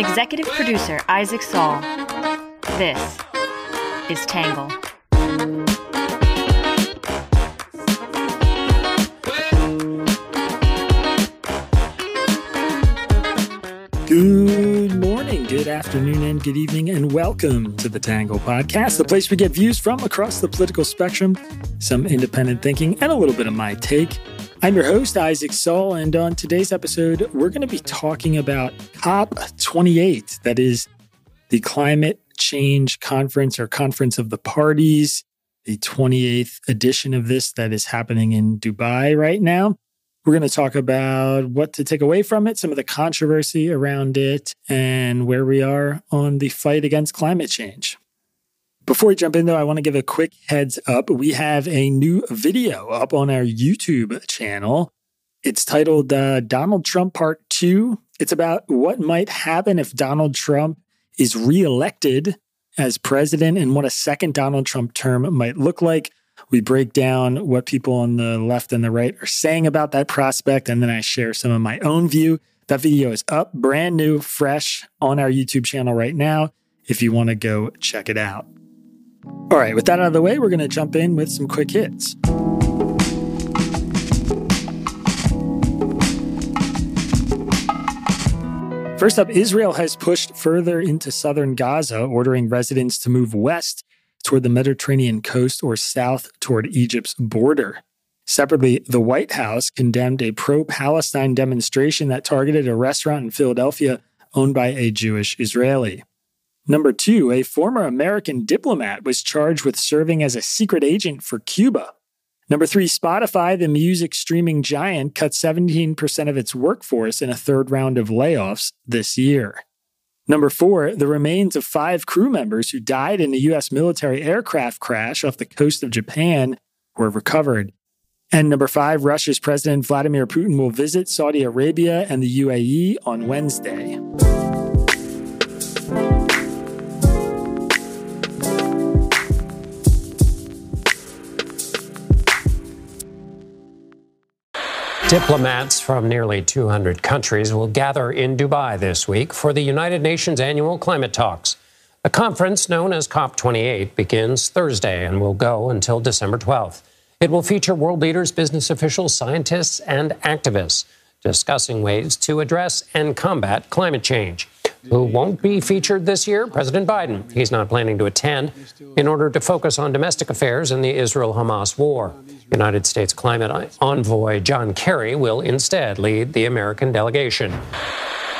From executive producer Isaac Saul, this is Tangle. Good morning, good afternoon, and good evening, and welcome to the Tangle Podcast, the place we get views from across the political spectrum, some independent thinking, and a little bit of my take. I'm your host, Isaac Saul, and on today's episode, we're going to be talking about COP28, that is the Climate Change Conference or Conference of the Parties, the 28th edition of this that is happening in Dubai right now. We're going to talk about what to take away from it, some of the controversy around it, and where we are on the fight against climate change. Before we jump in, though, I want to give a quick heads up. We have a new video up on our YouTube channel. It's titled Donald Trump Part 2. It's about what might happen if Donald Trump is reelected as president and what a second Donald Trump term might look like. We break down what people on the left and the right are saying about that prospect, and then I share some of my own view. That video is up, brand new, fresh, on our YouTube channel right now, if you want to go check it out. All right, with that out of the way, we're going to jump in with some quick hits. First up, Israel has pushed further into southern Gaza, ordering residents to move west toward the Mediterranean coast or south toward Egypt's border. Separately, the White House condemned a pro-Palestine demonstration that targeted a restaurant in Philadelphia owned by a Jewish Israeli. Number two, a former American diplomat was charged with serving as a secret agent for Cuba. Number three, Spotify, the music streaming giant, cut 17% of its workforce in a third round of layoffs this year. Number four, the remains of 5 crew members who died in a U.S. military aircraft crash off the coast of Japan were recovered. And number five, Russia's President Vladimir Putin will visit Saudi Arabia and the UAE on Wednesday. Diplomats from nearly 200 countries will gather in Dubai this week for the United Nations annual climate talks. The conference, known as COP28, begins Thursday and will go until December 12th. It will feature world leaders, business officials, scientists, and activists discussing ways to address and combat climate change. Who won't be featured this year? President Biden. He's not planning to attend in order to focus on domestic affairs and the Israel-Hamas war. United States Climate Envoy John Kerry will instead lead the American delegation.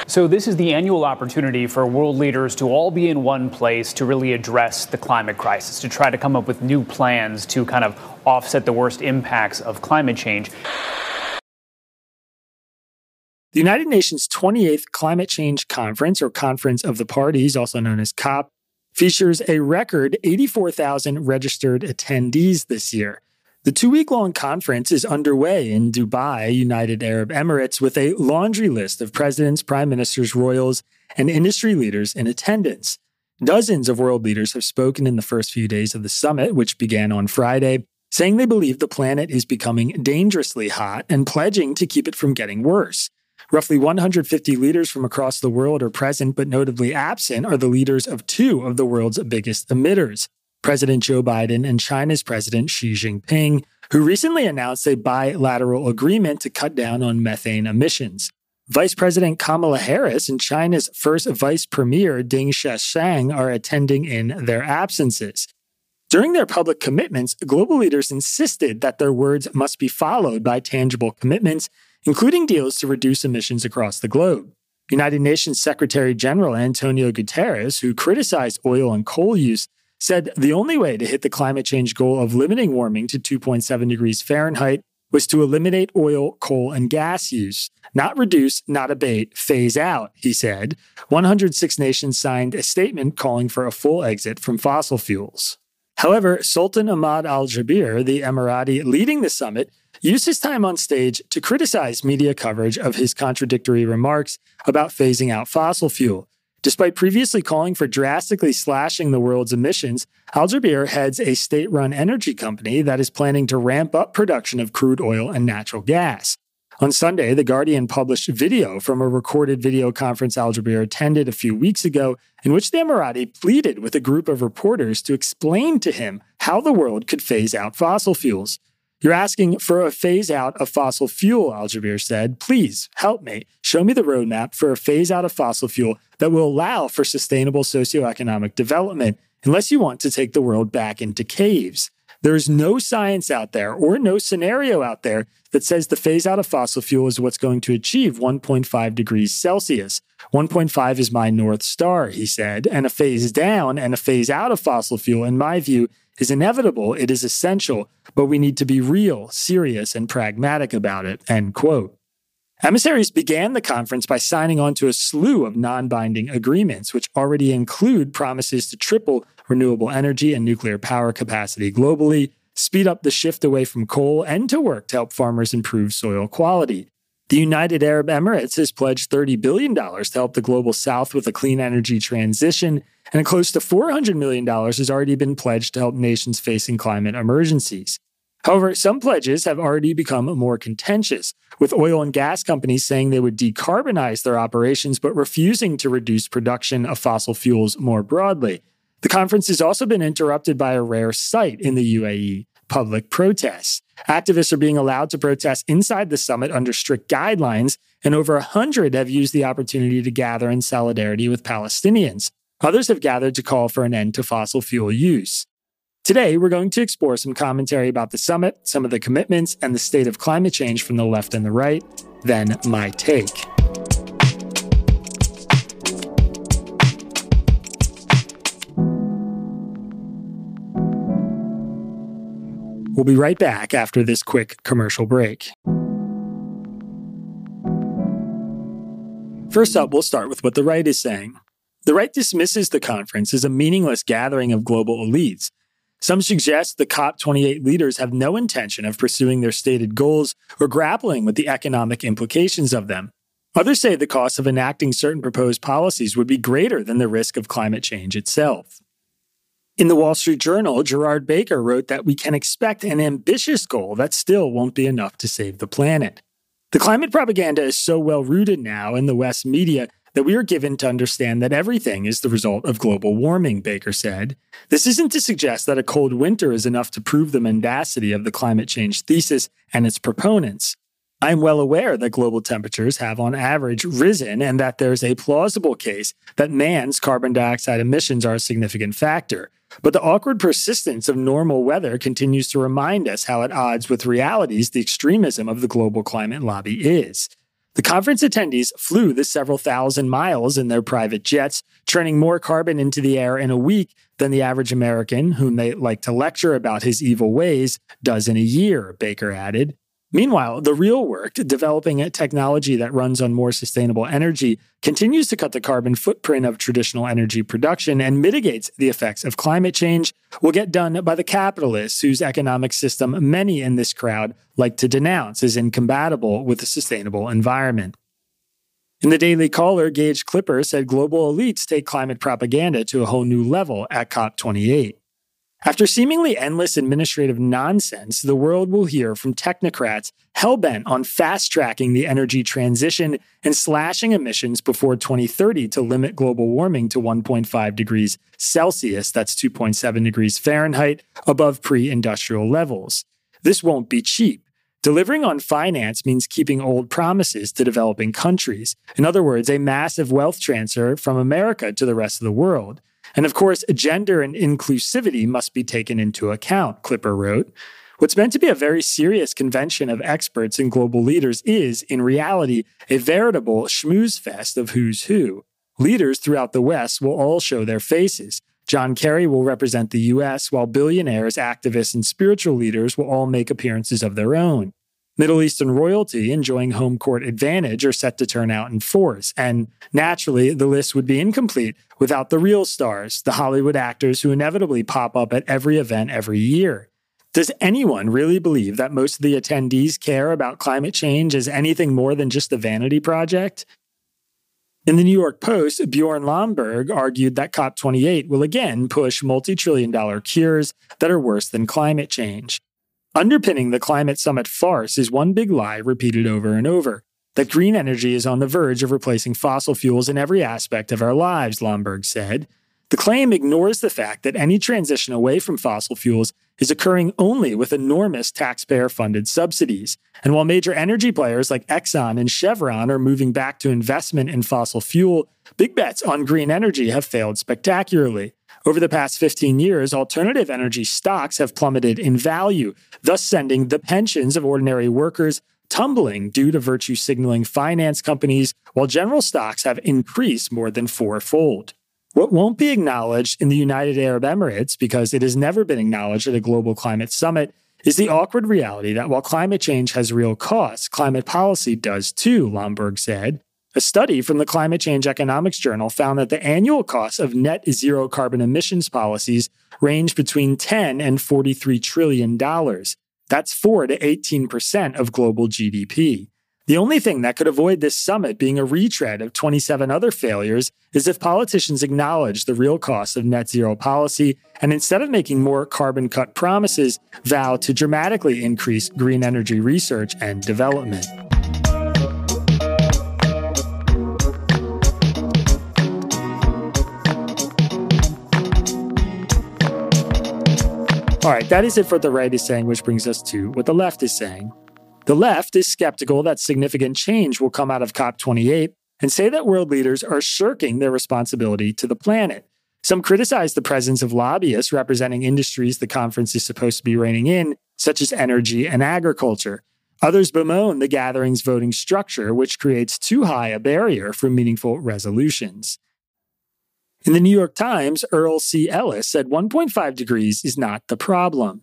So this is the annual opportunity for world leaders to all be in one place to really address the climate crisis, to try to come up with new plans to kind of offset the worst impacts of climate change. The United Nations 28th Climate Change Conference, or Conference of the Parties, also known as COP, features a record 84,000 registered attendees this year. The 2-week-long conference is underway in Dubai, United Arab Emirates, with a laundry list of presidents, prime ministers, royals, and industry leaders in attendance. Dozens of world leaders have spoken in the first few days of the summit, which began on Friday, saying they believe the planet is becoming dangerously hot and pledging to keep it from getting worse. Roughly 150 leaders from across the world are present, but notably absent are the leaders of 2 of the world's biggest emitters, President Joe Biden and China's President Xi Jinping, who recently announced a bilateral agreement to cut down on methane emissions. Vice President Kamala Harris and China's first vice premier, Ding Xuexiang, are attending in their absences. During their public commitments, global leaders insisted that their words must be followed by tangible commitments, including deals to reduce emissions across the globe. United Nations Secretary General Antonio Guterres, who criticized oil and coal use, said the only way to hit the climate change goal of limiting warming to 2.7 degrees Fahrenheit was to eliminate oil, coal, and gas use. Not reduce, not abate, phase out, he said. 106 nations signed a statement calling for a full exit from fossil fuels. However, Sultan Ahmed Al Jaber, the Emirati leading the summit, used his time on stage to criticize media coverage of his contradictory remarks about phasing out fossil fuel. Despite previously calling for drastically slashing the world's emissions, Al Jaber heads a state-run energy company that is planning to ramp up production of crude oil and natural gas. On Sunday, The Guardian published video from a recorded video conference Al Jaber attended a few weeks ago, in which the Emirati pleaded with a group of reporters to explain to him how the world could phase out fossil fuels. "You're asking for a phase out of fossil fuel," Al Jaber said. "Please, help me. Show me the roadmap for a phase out of fossil fuel that will allow for sustainable socioeconomic development, unless you want to take the world back into caves. There is no science out there or no scenario out there that says the phase out of fossil fuel is what's going to achieve 1.5 degrees Celsius. 1.5 is my North Star," he said, "and a phase down and a phase out of fossil fuel, in my view, is inevitable. It is essential, but we need to be real, serious, and pragmatic about it," end quote. Emissaries began the conference by signing on to a slew of non-binding agreements, which already include promises to triple renewable energy and nuclear power capacity globally, speed up the shift away from coal, and to work to help farmers improve soil quality. The United Arab Emirates has pledged $30 billion to help the Global South with a clean energy transition, and close to $400 million has already been pledged to help nations facing climate emergencies. However, some pledges have already become more contentious, with oil and gas companies saying they would decarbonize their operations but refusing to reduce production of fossil fuels more broadly. The conference has also been interrupted by a rare sight in the UAE: public protests. Activists are being allowed to protest inside the summit under strict guidelines, and over 100 have used the opportunity to gather in solidarity with Palestinians. Others have gathered to call for an end to fossil fuel use. Today, we're going to explore some commentary about the summit, some of the commitments, and the state of climate change from the left and the right, then my take. We'll be right back after this quick commercial break. First up, we'll start with what the right is saying. The right dismisses the conference as a meaningless gathering of global elites. Some suggest the COP28 leaders have no intention of pursuing their stated goals or grappling with the economic implications of them. Others say the cost of enacting certain proposed policies would be greater than the risk of climate change itself. In the Wall Street Journal, Gerard Baker wrote that we can expect an ambitious goal that still won't be enough to save the planet. The climate propaganda is so well rooted now in the West media that we are given to understand that everything is the result of global warming, Baker said. This isn't to suggest that a cold winter is enough to prove the mendacity of the climate change thesis and its proponents. I am well aware that global temperatures have on average risen and that there is a plausible case that man's carbon dioxide emissions are a significant factor. But the awkward persistence of normal weather continues to remind us how at odds with realities the extremism of the global climate lobby is. The conference attendees flew the several thousand miles in their private jets, churning more carbon into the air in a week than the average American, whom they like to lecture about his evil ways, does in a year, Baker added. Meanwhile, the real work, developing a technology that runs on more sustainable energy, continues to cut the carbon footprint of traditional energy production and mitigates the effects of climate change, will get done by the capitalists whose economic system many in this crowd like to denounce as incompatible with a sustainable environment. In the Daily Caller, Gage Clipper said global elites take climate propaganda to a whole new level at COP28. After seemingly endless administrative nonsense, the world will hear from technocrats hell-bent on fast-tracking the energy transition and slashing emissions before 2030 to limit global warming to 1.5 degrees Celsius, that's 2.7 degrees Fahrenheit, above pre-industrial levels. This won't be cheap. Delivering on finance means keeping old promises to developing countries. In other words, a massive wealth transfer from America to the rest of the world. And of course, gender and inclusivity must be taken into account, Clipper wrote. What's meant to be a very serious convention of experts and global leaders is, in reality, a veritable schmooze fest of who's who. Leaders throughout the West will all show their faces. John Kerry will represent the U.S., while billionaires, activists, and spiritual leaders will all make appearances of their own. Middle Eastern royalty, enjoying home court advantage, are set to turn out in force. And naturally, the list would be incomplete without the real stars, the Hollywood actors who inevitably pop up at every event every year. Does anyone really believe that most of the attendees care about climate change as anything more than just a vanity project? In the New York Post, Bjorn Lomberg argued that COP28 will again push multi-trillion-dollar cures that are worse than climate change. Underpinning the climate summit farce is one big lie repeated over and over, that green energy is on the verge of replacing fossil fuels in every aspect of our lives, Lomberg said. The claim ignores the fact that any transition away from fossil fuels is occurring only with enormous taxpayer-funded subsidies. And while major energy players like Exxon and Chevron are moving back to investment in fossil fuel, big bets on green energy have failed spectacularly. Over the past 15 years, alternative energy stocks have plummeted in value, thus sending the pensions of ordinary workers tumbling due to virtue-signaling finance companies, while general stocks have increased more than fourfold. What won't be acknowledged in the United Arab Emirates, because it has never been acknowledged at a global climate summit, is the awkward reality that while climate change has real costs, climate policy does too, Lomberg said. A study from the Climate Change Economics Journal found that the annual costs of net zero carbon emissions policies range between $10 and $43 trillion. That's 4 to 18% of global GDP. The only thing that could avoid this summit being a retread of 27 other failures is if politicians acknowledge the real cost of net zero policy and instead of making more carbon cut promises, vow to dramatically increase green energy research and development. All right, that is it for what the right is saying, which brings us to what the left is saying. The left is skeptical that significant change will come out of COP28 and say that world leaders are shirking their responsibility to the planet. Some criticize the presence of lobbyists representing industries the conference is supposed to be reining in, such as energy and agriculture. Others bemoan the gathering's voting structure, which creates too high a barrier for meaningful resolutions. In the New York Times, Earl C. Ellis said 1.5 degrees is not the problem.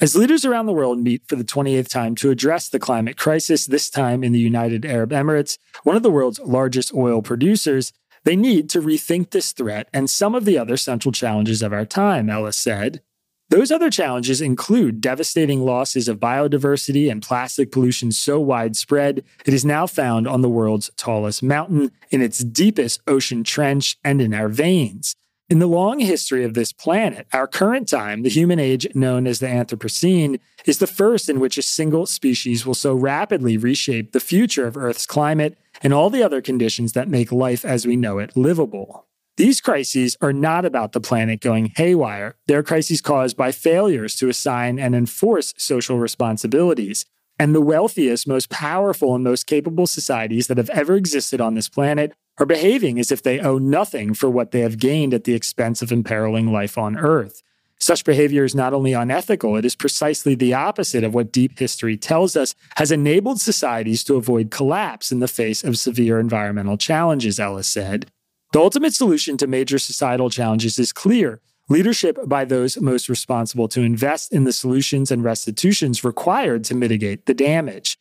As leaders around the world meet for the 28th time to address the climate crisis, this time in the United Arab Emirates, one of the world's largest oil producers, they need to rethink this threat and some of the other central challenges of our time, Ellis said. Those other challenges include devastating losses of biodiversity and plastic pollution so widespread, it is now found on the world's tallest mountain, in its deepest ocean trench, and in our veins. In the long history of this planet, our current time, the human age known as the Anthropocene, is the first in which a single species will so rapidly reshape the future of Earth's climate and all the other conditions that make life as we know it livable. These crises are not about the planet going haywire. They're crises caused by failures to assign and enforce social responsibilities. And the wealthiest, most powerful, and most capable societies that have ever existed on this planet are behaving as if they owe nothing for what they have gained at the expense of imperiling life on Earth. Such behavior is not only unethical, it is precisely the opposite of what deep history tells us has enabled societies to avoid collapse in the face of severe environmental challenges, Ellis said. The ultimate solution to major societal challenges is clear: leadership by those most responsible to invest in the solutions and restitutions required to mitigate the damage.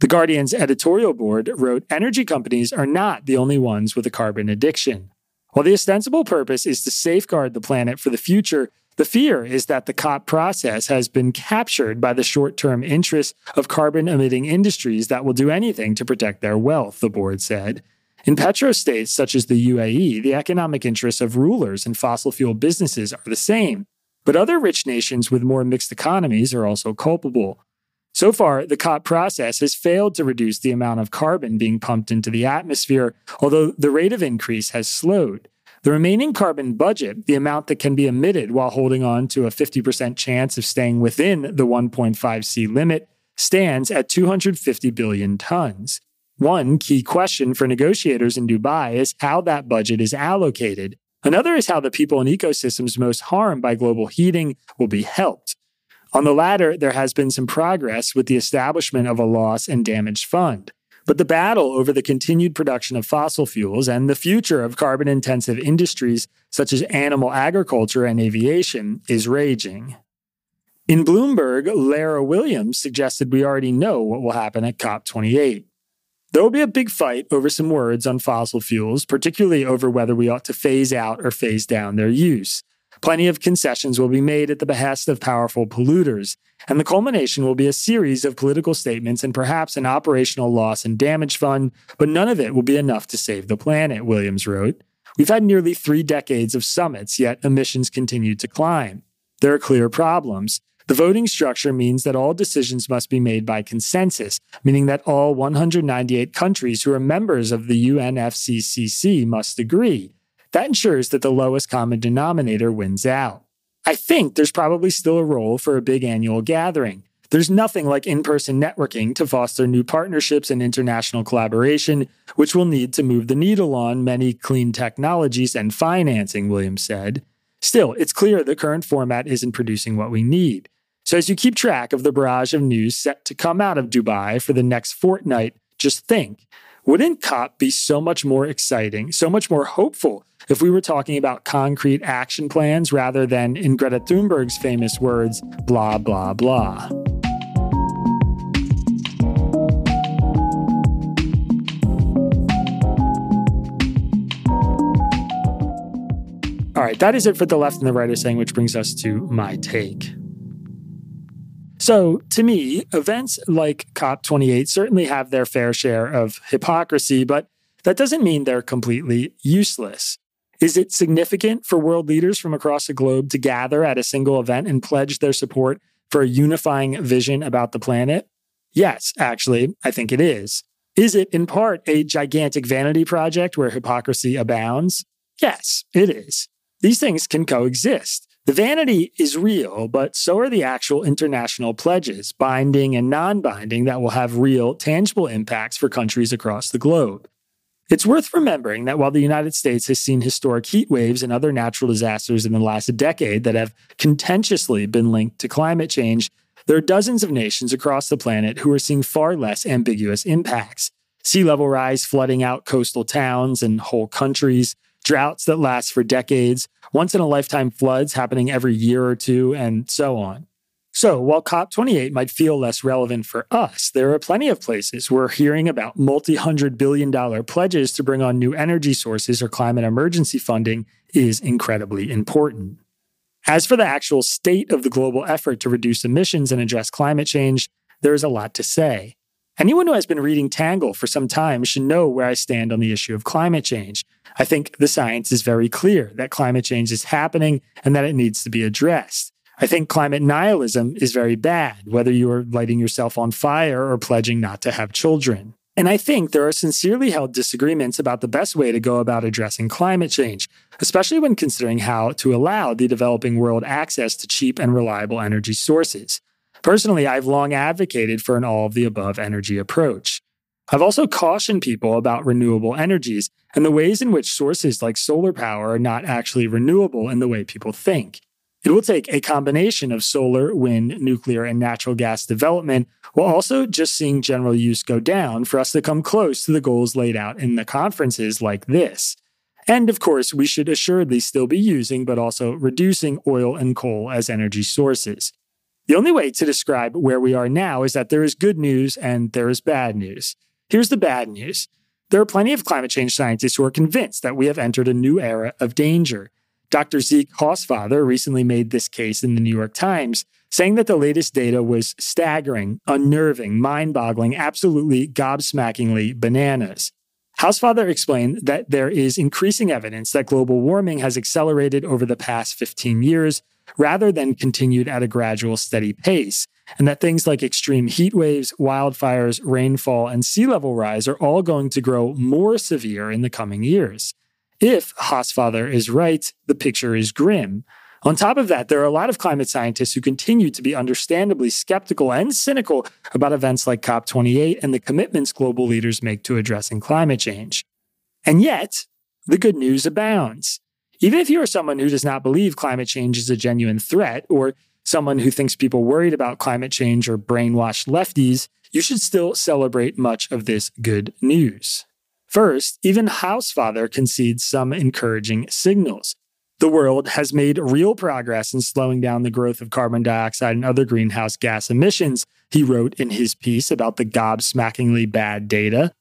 The Guardian's editorial board wrote, energy companies are not the only ones with a carbon addiction. While the ostensible purpose is to safeguard the planet for the future, the fear is that the COP process has been captured by the short-term interests of carbon-emitting industries that will do anything to protect their wealth, the board said. In petrostates such as the UAE, the economic interests of rulers and fossil fuel businesses are the same, but other rich nations with more mixed economies are also culpable. So far, the COP process has failed to reduce the amount of carbon being pumped into the atmosphere, although the rate of increase has slowed. The remaining carbon budget, the amount that can be emitted while holding on to a 50% chance of staying within the 1.5°C limit, stands at 250 billion tons. One key question for negotiators in Dubai is how that budget is allocated. Another is how the people and ecosystems most harmed by global heating will be helped. On the latter, there has been some progress with the establishment of a loss and damage fund. But the battle over the continued production of fossil fuels and the future of carbon-intensive industries such as animal agriculture and aviation is raging. In Bloomberg, Lara Williams suggested we already know what will happen at COP28. There will be a big fight over some words on fossil fuels, particularly over whether we ought to phase out or phase down their use. Plenty of concessions will be made at the behest of powerful polluters, and the culmination will be a series of political statements and perhaps an operational loss and damage fund, but none of it will be enough to save the planet, Williams wrote. We've had nearly 3 decades of summits, yet emissions continue to climb. There are clear problems. The voting structure means that all decisions must be made by consensus, meaning that all 198 countries who are members of the UNFCCC must agree. That ensures that the lowest common denominator wins out. I think there's probably still a role for a big annual gathering. There's nothing like in-person networking to foster new partnerships and international collaboration, which we'll need to move the needle on many clean technologies and financing, Williams said. Still, it's clear the current format isn't producing what we need. So as you keep track of the barrage of news set to come out of Dubai for the next fortnight, just think, wouldn't COP be so much more exciting, so much more hopeful, if we were talking about concrete action plans rather than, in Greta Thunberg's famous words, blah, blah, blah? All right, that is it for The Left and the Right Are Saying, which brings us to my take. So, to me, events like COP28 certainly have their fair share of hypocrisy, but that doesn't mean they're completely useless. Is it significant for world leaders from across the globe to gather at a single event and pledge their support for a unifying vision about the planet? Yes, actually, I think it is. Is it, in part, a gigantic vanity project where hypocrisy abounds? Yes, it is. These things can coexist. The vanity is real, but so are the actual international pledges, binding and non-binding, that will have real, tangible impacts for countries across the globe. It's worth remembering that while the United States has seen historic heat waves and other natural disasters in the last decade that have contentiously been linked to climate change, there are dozens of nations across the planet who are seeing far less ambiguous impacts. Sea level rise flooding out coastal towns and whole countries, droughts that last for decades, once-in-a-lifetime floods happening every year or two, and so on. So, while COP28 might feel less relevant for us, there are plenty of places we're hearing about multi-hundred-billion-dollar pledges to bring on new energy sources or climate emergency funding is incredibly important. As for the actual state of the global effort to reduce emissions and address climate change, there is a lot to say. Anyone who has been reading Tangle for some time should know where I stand on the issue of climate change. I think the science is very clear that climate change is happening and that it needs to be addressed. I think climate nihilism is very bad, whether you are lighting yourself on fire or pledging not to have children. And I think there are sincerely held disagreements about the best way to go about addressing climate change, especially when considering how to allow the developing world access to cheap and reliable energy sources. Personally, I've long advocated for an all-of-the-above energy approach. I've also cautioned people about renewable energies and the ways in which sources like solar power are not actually renewable in the way people think. It will take a combination of solar, wind, nuclear, and natural gas development, while also just seeing general use go down for us to come close to the goals laid out in the conferences like this. And of course, we should assuredly still be using but also reducing oil and coal as energy sources. The only way to describe where we are now is that there is good news and there is bad news. Here's the bad news. There are plenty of climate change scientists who are convinced that we have entered a new era of danger. Dr. Zeke Hausfather recently made this case in the New York Times, saying that the latest data was staggering, unnerving, mind-boggling, absolutely gobsmackingly bananas. Hausfather explained that there is increasing evidence that global warming has accelerated over the past 15 years, rather than continued at a gradual, steady pace, and that things like extreme heat waves, wildfires, rainfall, and sea level rise are all going to grow more severe in the coming years. If Hausfather is right, the picture is grim. On top of that, there are a lot of climate scientists who continue to be understandably skeptical and cynical about events like COP28 and the commitments global leaders make to addressing climate change. And yet, the good news abounds. Even if you are someone who does not believe climate change is a genuine threat, or someone who thinks people worried about climate change are brainwashed lefties, you should still celebrate much of this good news. First, even Hausfather concedes some encouraging signals. The world has made real progress in slowing down the growth of carbon dioxide and other greenhouse gas emissions, he wrote in his piece about the gobsmackingly bad data.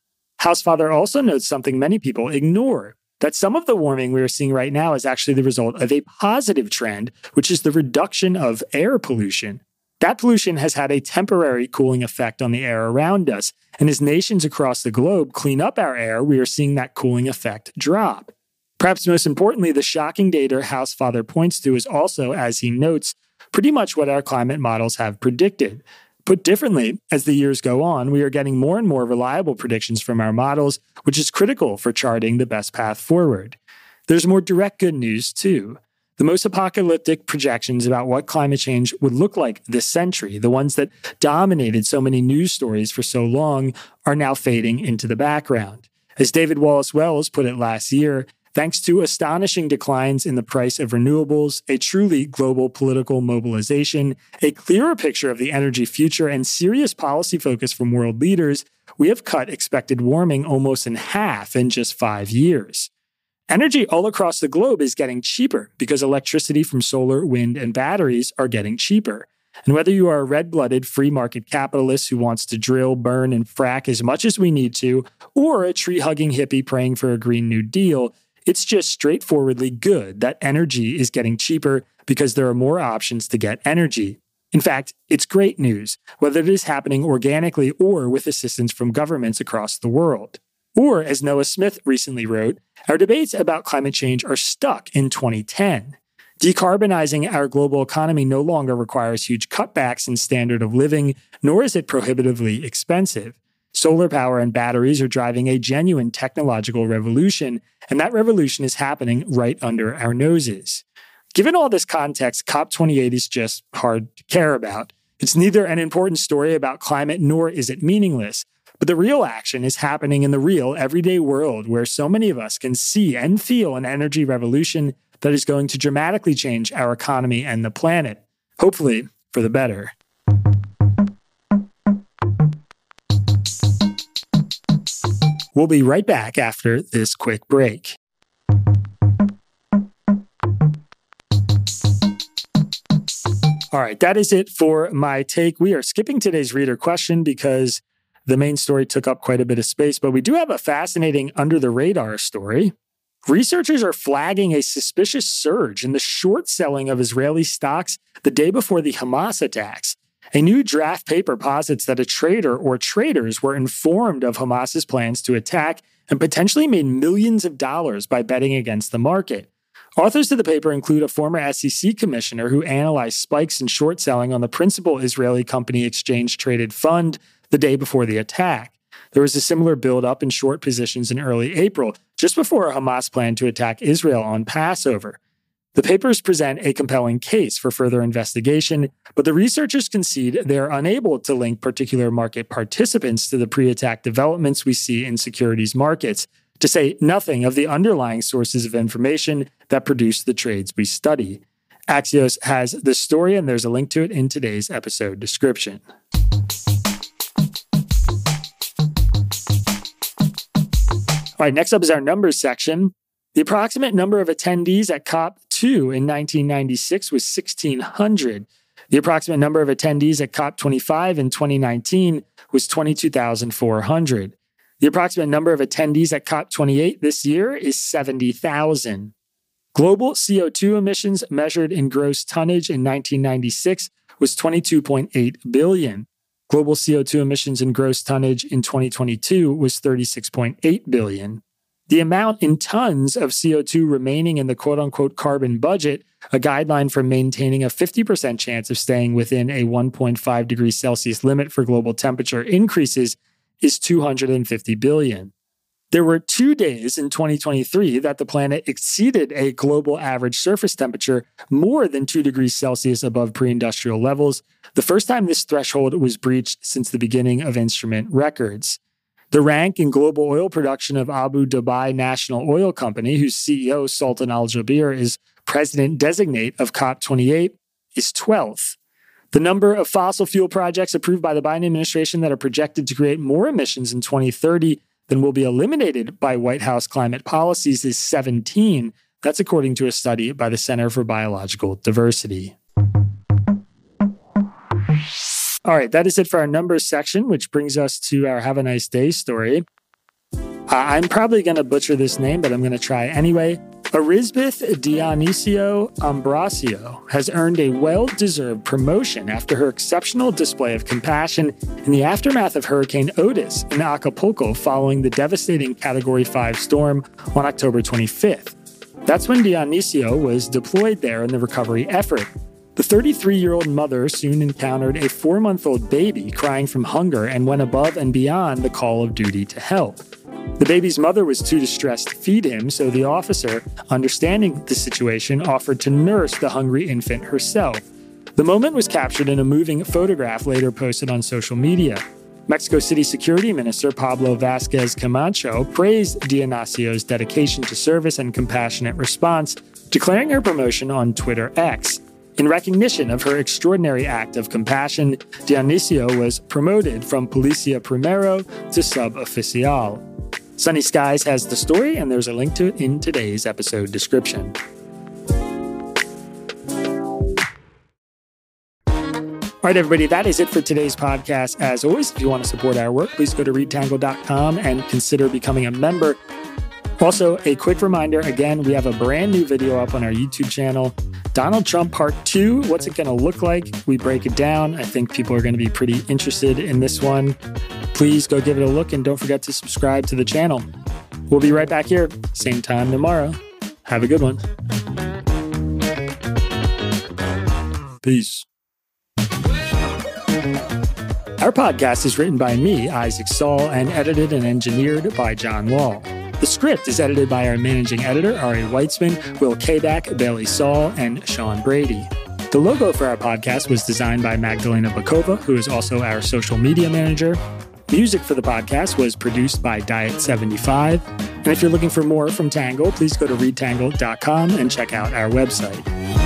Hausfather also notes something many people ignore, that some of the warming we are seeing right now is actually the result of a positive trend, which is the reduction of air pollution. That pollution has had a temporary cooling effect on the air around us, and as nations across the globe clean up our air, we are seeing that cooling effect drop. Perhaps most importantly, the shocking data Hausfather points to is also, as he notes, pretty much what our climate models have predicted. Put differently, as the years go on, we are getting more and more reliable predictions from our models, which is critical for charting the best path forward. There's more direct good news, too. The most apocalyptic projections about what climate change would look like this century, the ones that dominated so many news stories for so long, are now fading into the background. As David Wallace Wells put it last year, thanks to astonishing declines in the price of renewables, a truly global political mobilization, a clearer picture of the energy future, and serious policy focus from world leaders, we have cut expected warming almost in half in just 5 years. Energy all across the globe is getting cheaper because electricity from solar, wind, and batteries are getting cheaper. And whether you are a red-blooded free market capitalist who wants to drill, burn, and frack as much as we need to, or a tree-hugging hippie praying for a Green New Deal, it's just straightforwardly good that energy is getting cheaper because there are more options to get energy. In fact, it's great news, whether it is happening organically or with assistance from governments across the world. Or, as Noah Smith recently wrote, our debates about climate change are stuck in 2010. Decarbonizing our global economy no longer requires huge cutbacks in standard of living, nor is it prohibitively expensive. Solar power and batteries are driving a genuine technological revolution, and that revolution is happening right under our noses. Given all this context, COP28 is just hard to care about. It's neither an important story about climate, nor is it meaningless. But the real action is happening in the real, everyday world where so many of us can see and feel an energy revolution that is going to dramatically change our economy and the planet, hopefully for the better. We'll be right back after this quick break. All right, that is it for my take. We are skipping today's reader question because the main story took up quite a bit of space, but we do have a fascinating under-the-radar story. Researchers are flagging a suspicious surge in the short selling of Israeli stocks the day before the Hamas attacks. A new draft paper posits that a trader or traders were informed of Hamas's plans to attack and potentially made millions of dollars by betting against the market. Authors of the paper include a former SEC commissioner who analyzed spikes in short selling on the principal Israeli company exchange-traded fund the day before the attack. There was a similar buildup in short positions in early April, just before Hamas planned to attack Israel on Passover. The papers present a compelling case for further investigation, but the researchers concede they're unable to link particular market participants to the pre-attack developments we see in securities markets, to say nothing of the underlying sources of information that produce the trades we study. Axios has this story, and there's a link to it in today's episode description. All right, next up is our numbers section. The approximate number of attendees at COP2 in 1996 was 1,600. The approximate number of attendees at COP25 in 2019 was 22,400. The approximate number of attendees at COP28 this year is 70,000. Global CO2 emissions measured in gross tonnage in 1996 was 22.8 billion. Global CO2 emissions in gross tonnage in 2022 was 36.8 billion. The amount in tons of CO2 remaining in the quote-unquote carbon budget, a guideline for maintaining a 50% chance of staying within a 1.5 degrees Celsius limit for global temperature increases, is 250 billion. There were 2 days in 2023 that the planet exceeded a global average surface temperature more than 2 degrees Celsius above pre-industrial levels, the first time this threshold was breached since the beginning of instrument records. The rank in global oil production of Abu Dhabi National Oil Company, whose CEO Sultan Al Jaber is president-designate of COP28, is 12th. The number of fossil fuel projects approved by the Biden administration that are projected to create more emissions in 2030 then will be eliminated by White House climate policies is 17. That's according to a study by the Center for Biological Diversity. All right, that is it for our numbers section, which brings us to our Have a Nice Day story. I'm probably going to butcher this name, but I'm going to try anyway. Erisbeth Dionisio Ambrosio has earned a well-deserved promotion after her exceptional display of compassion in the aftermath of Hurricane Otis in Acapulco following the devastating Category 5 storm on October 25th. That's when Dionisio was deployed there in the recovery effort. The 33-year-old mother soon encountered a 4-month-old baby crying from hunger and went above and beyond the call of duty to help. The baby's mother was too distressed to feed him, so the officer, understanding the situation, offered to nurse the hungry infant herself. The moment was captured in a moving photograph later posted on social media. Mexico City Security Minister Pablo Vasquez Camacho praised Dionasio's dedication to service and compassionate response, declaring her promotion on Twitter X. In recognition of her extraordinary act of compassion, Dionisio was promoted from Policia Primero to Sub-Oficial. Sunny Skies has the story, and there's a link to it in today's episode description. All right, everybody, that is it for today's podcast. As always, if you want to support our work, please go to readtangle.com and consider becoming a member. Also, a quick reminder, again, we have a brand new video up on our YouTube channel, Donald Trump Part 2, what's it going to look like? We break it down. I think people are going to be pretty interested in this one. Please go give it a look, and don't forget to subscribe to the channel. We'll be right back here, same time tomorrow. Have a good one. Peace. Our podcast is written by me, Isaac Saul, and edited and engineered by John Wall. The script is edited by our managing editor, Ari Weitzman, Will Kayback, Bailey Saul, and Sean Brady. The logo for our podcast was designed by Magdalena Bakova, who is also our social media manager. Music for the podcast was produced by Diet75. And if you're looking for more from Tangle, please go to readtangle.com and check out our website.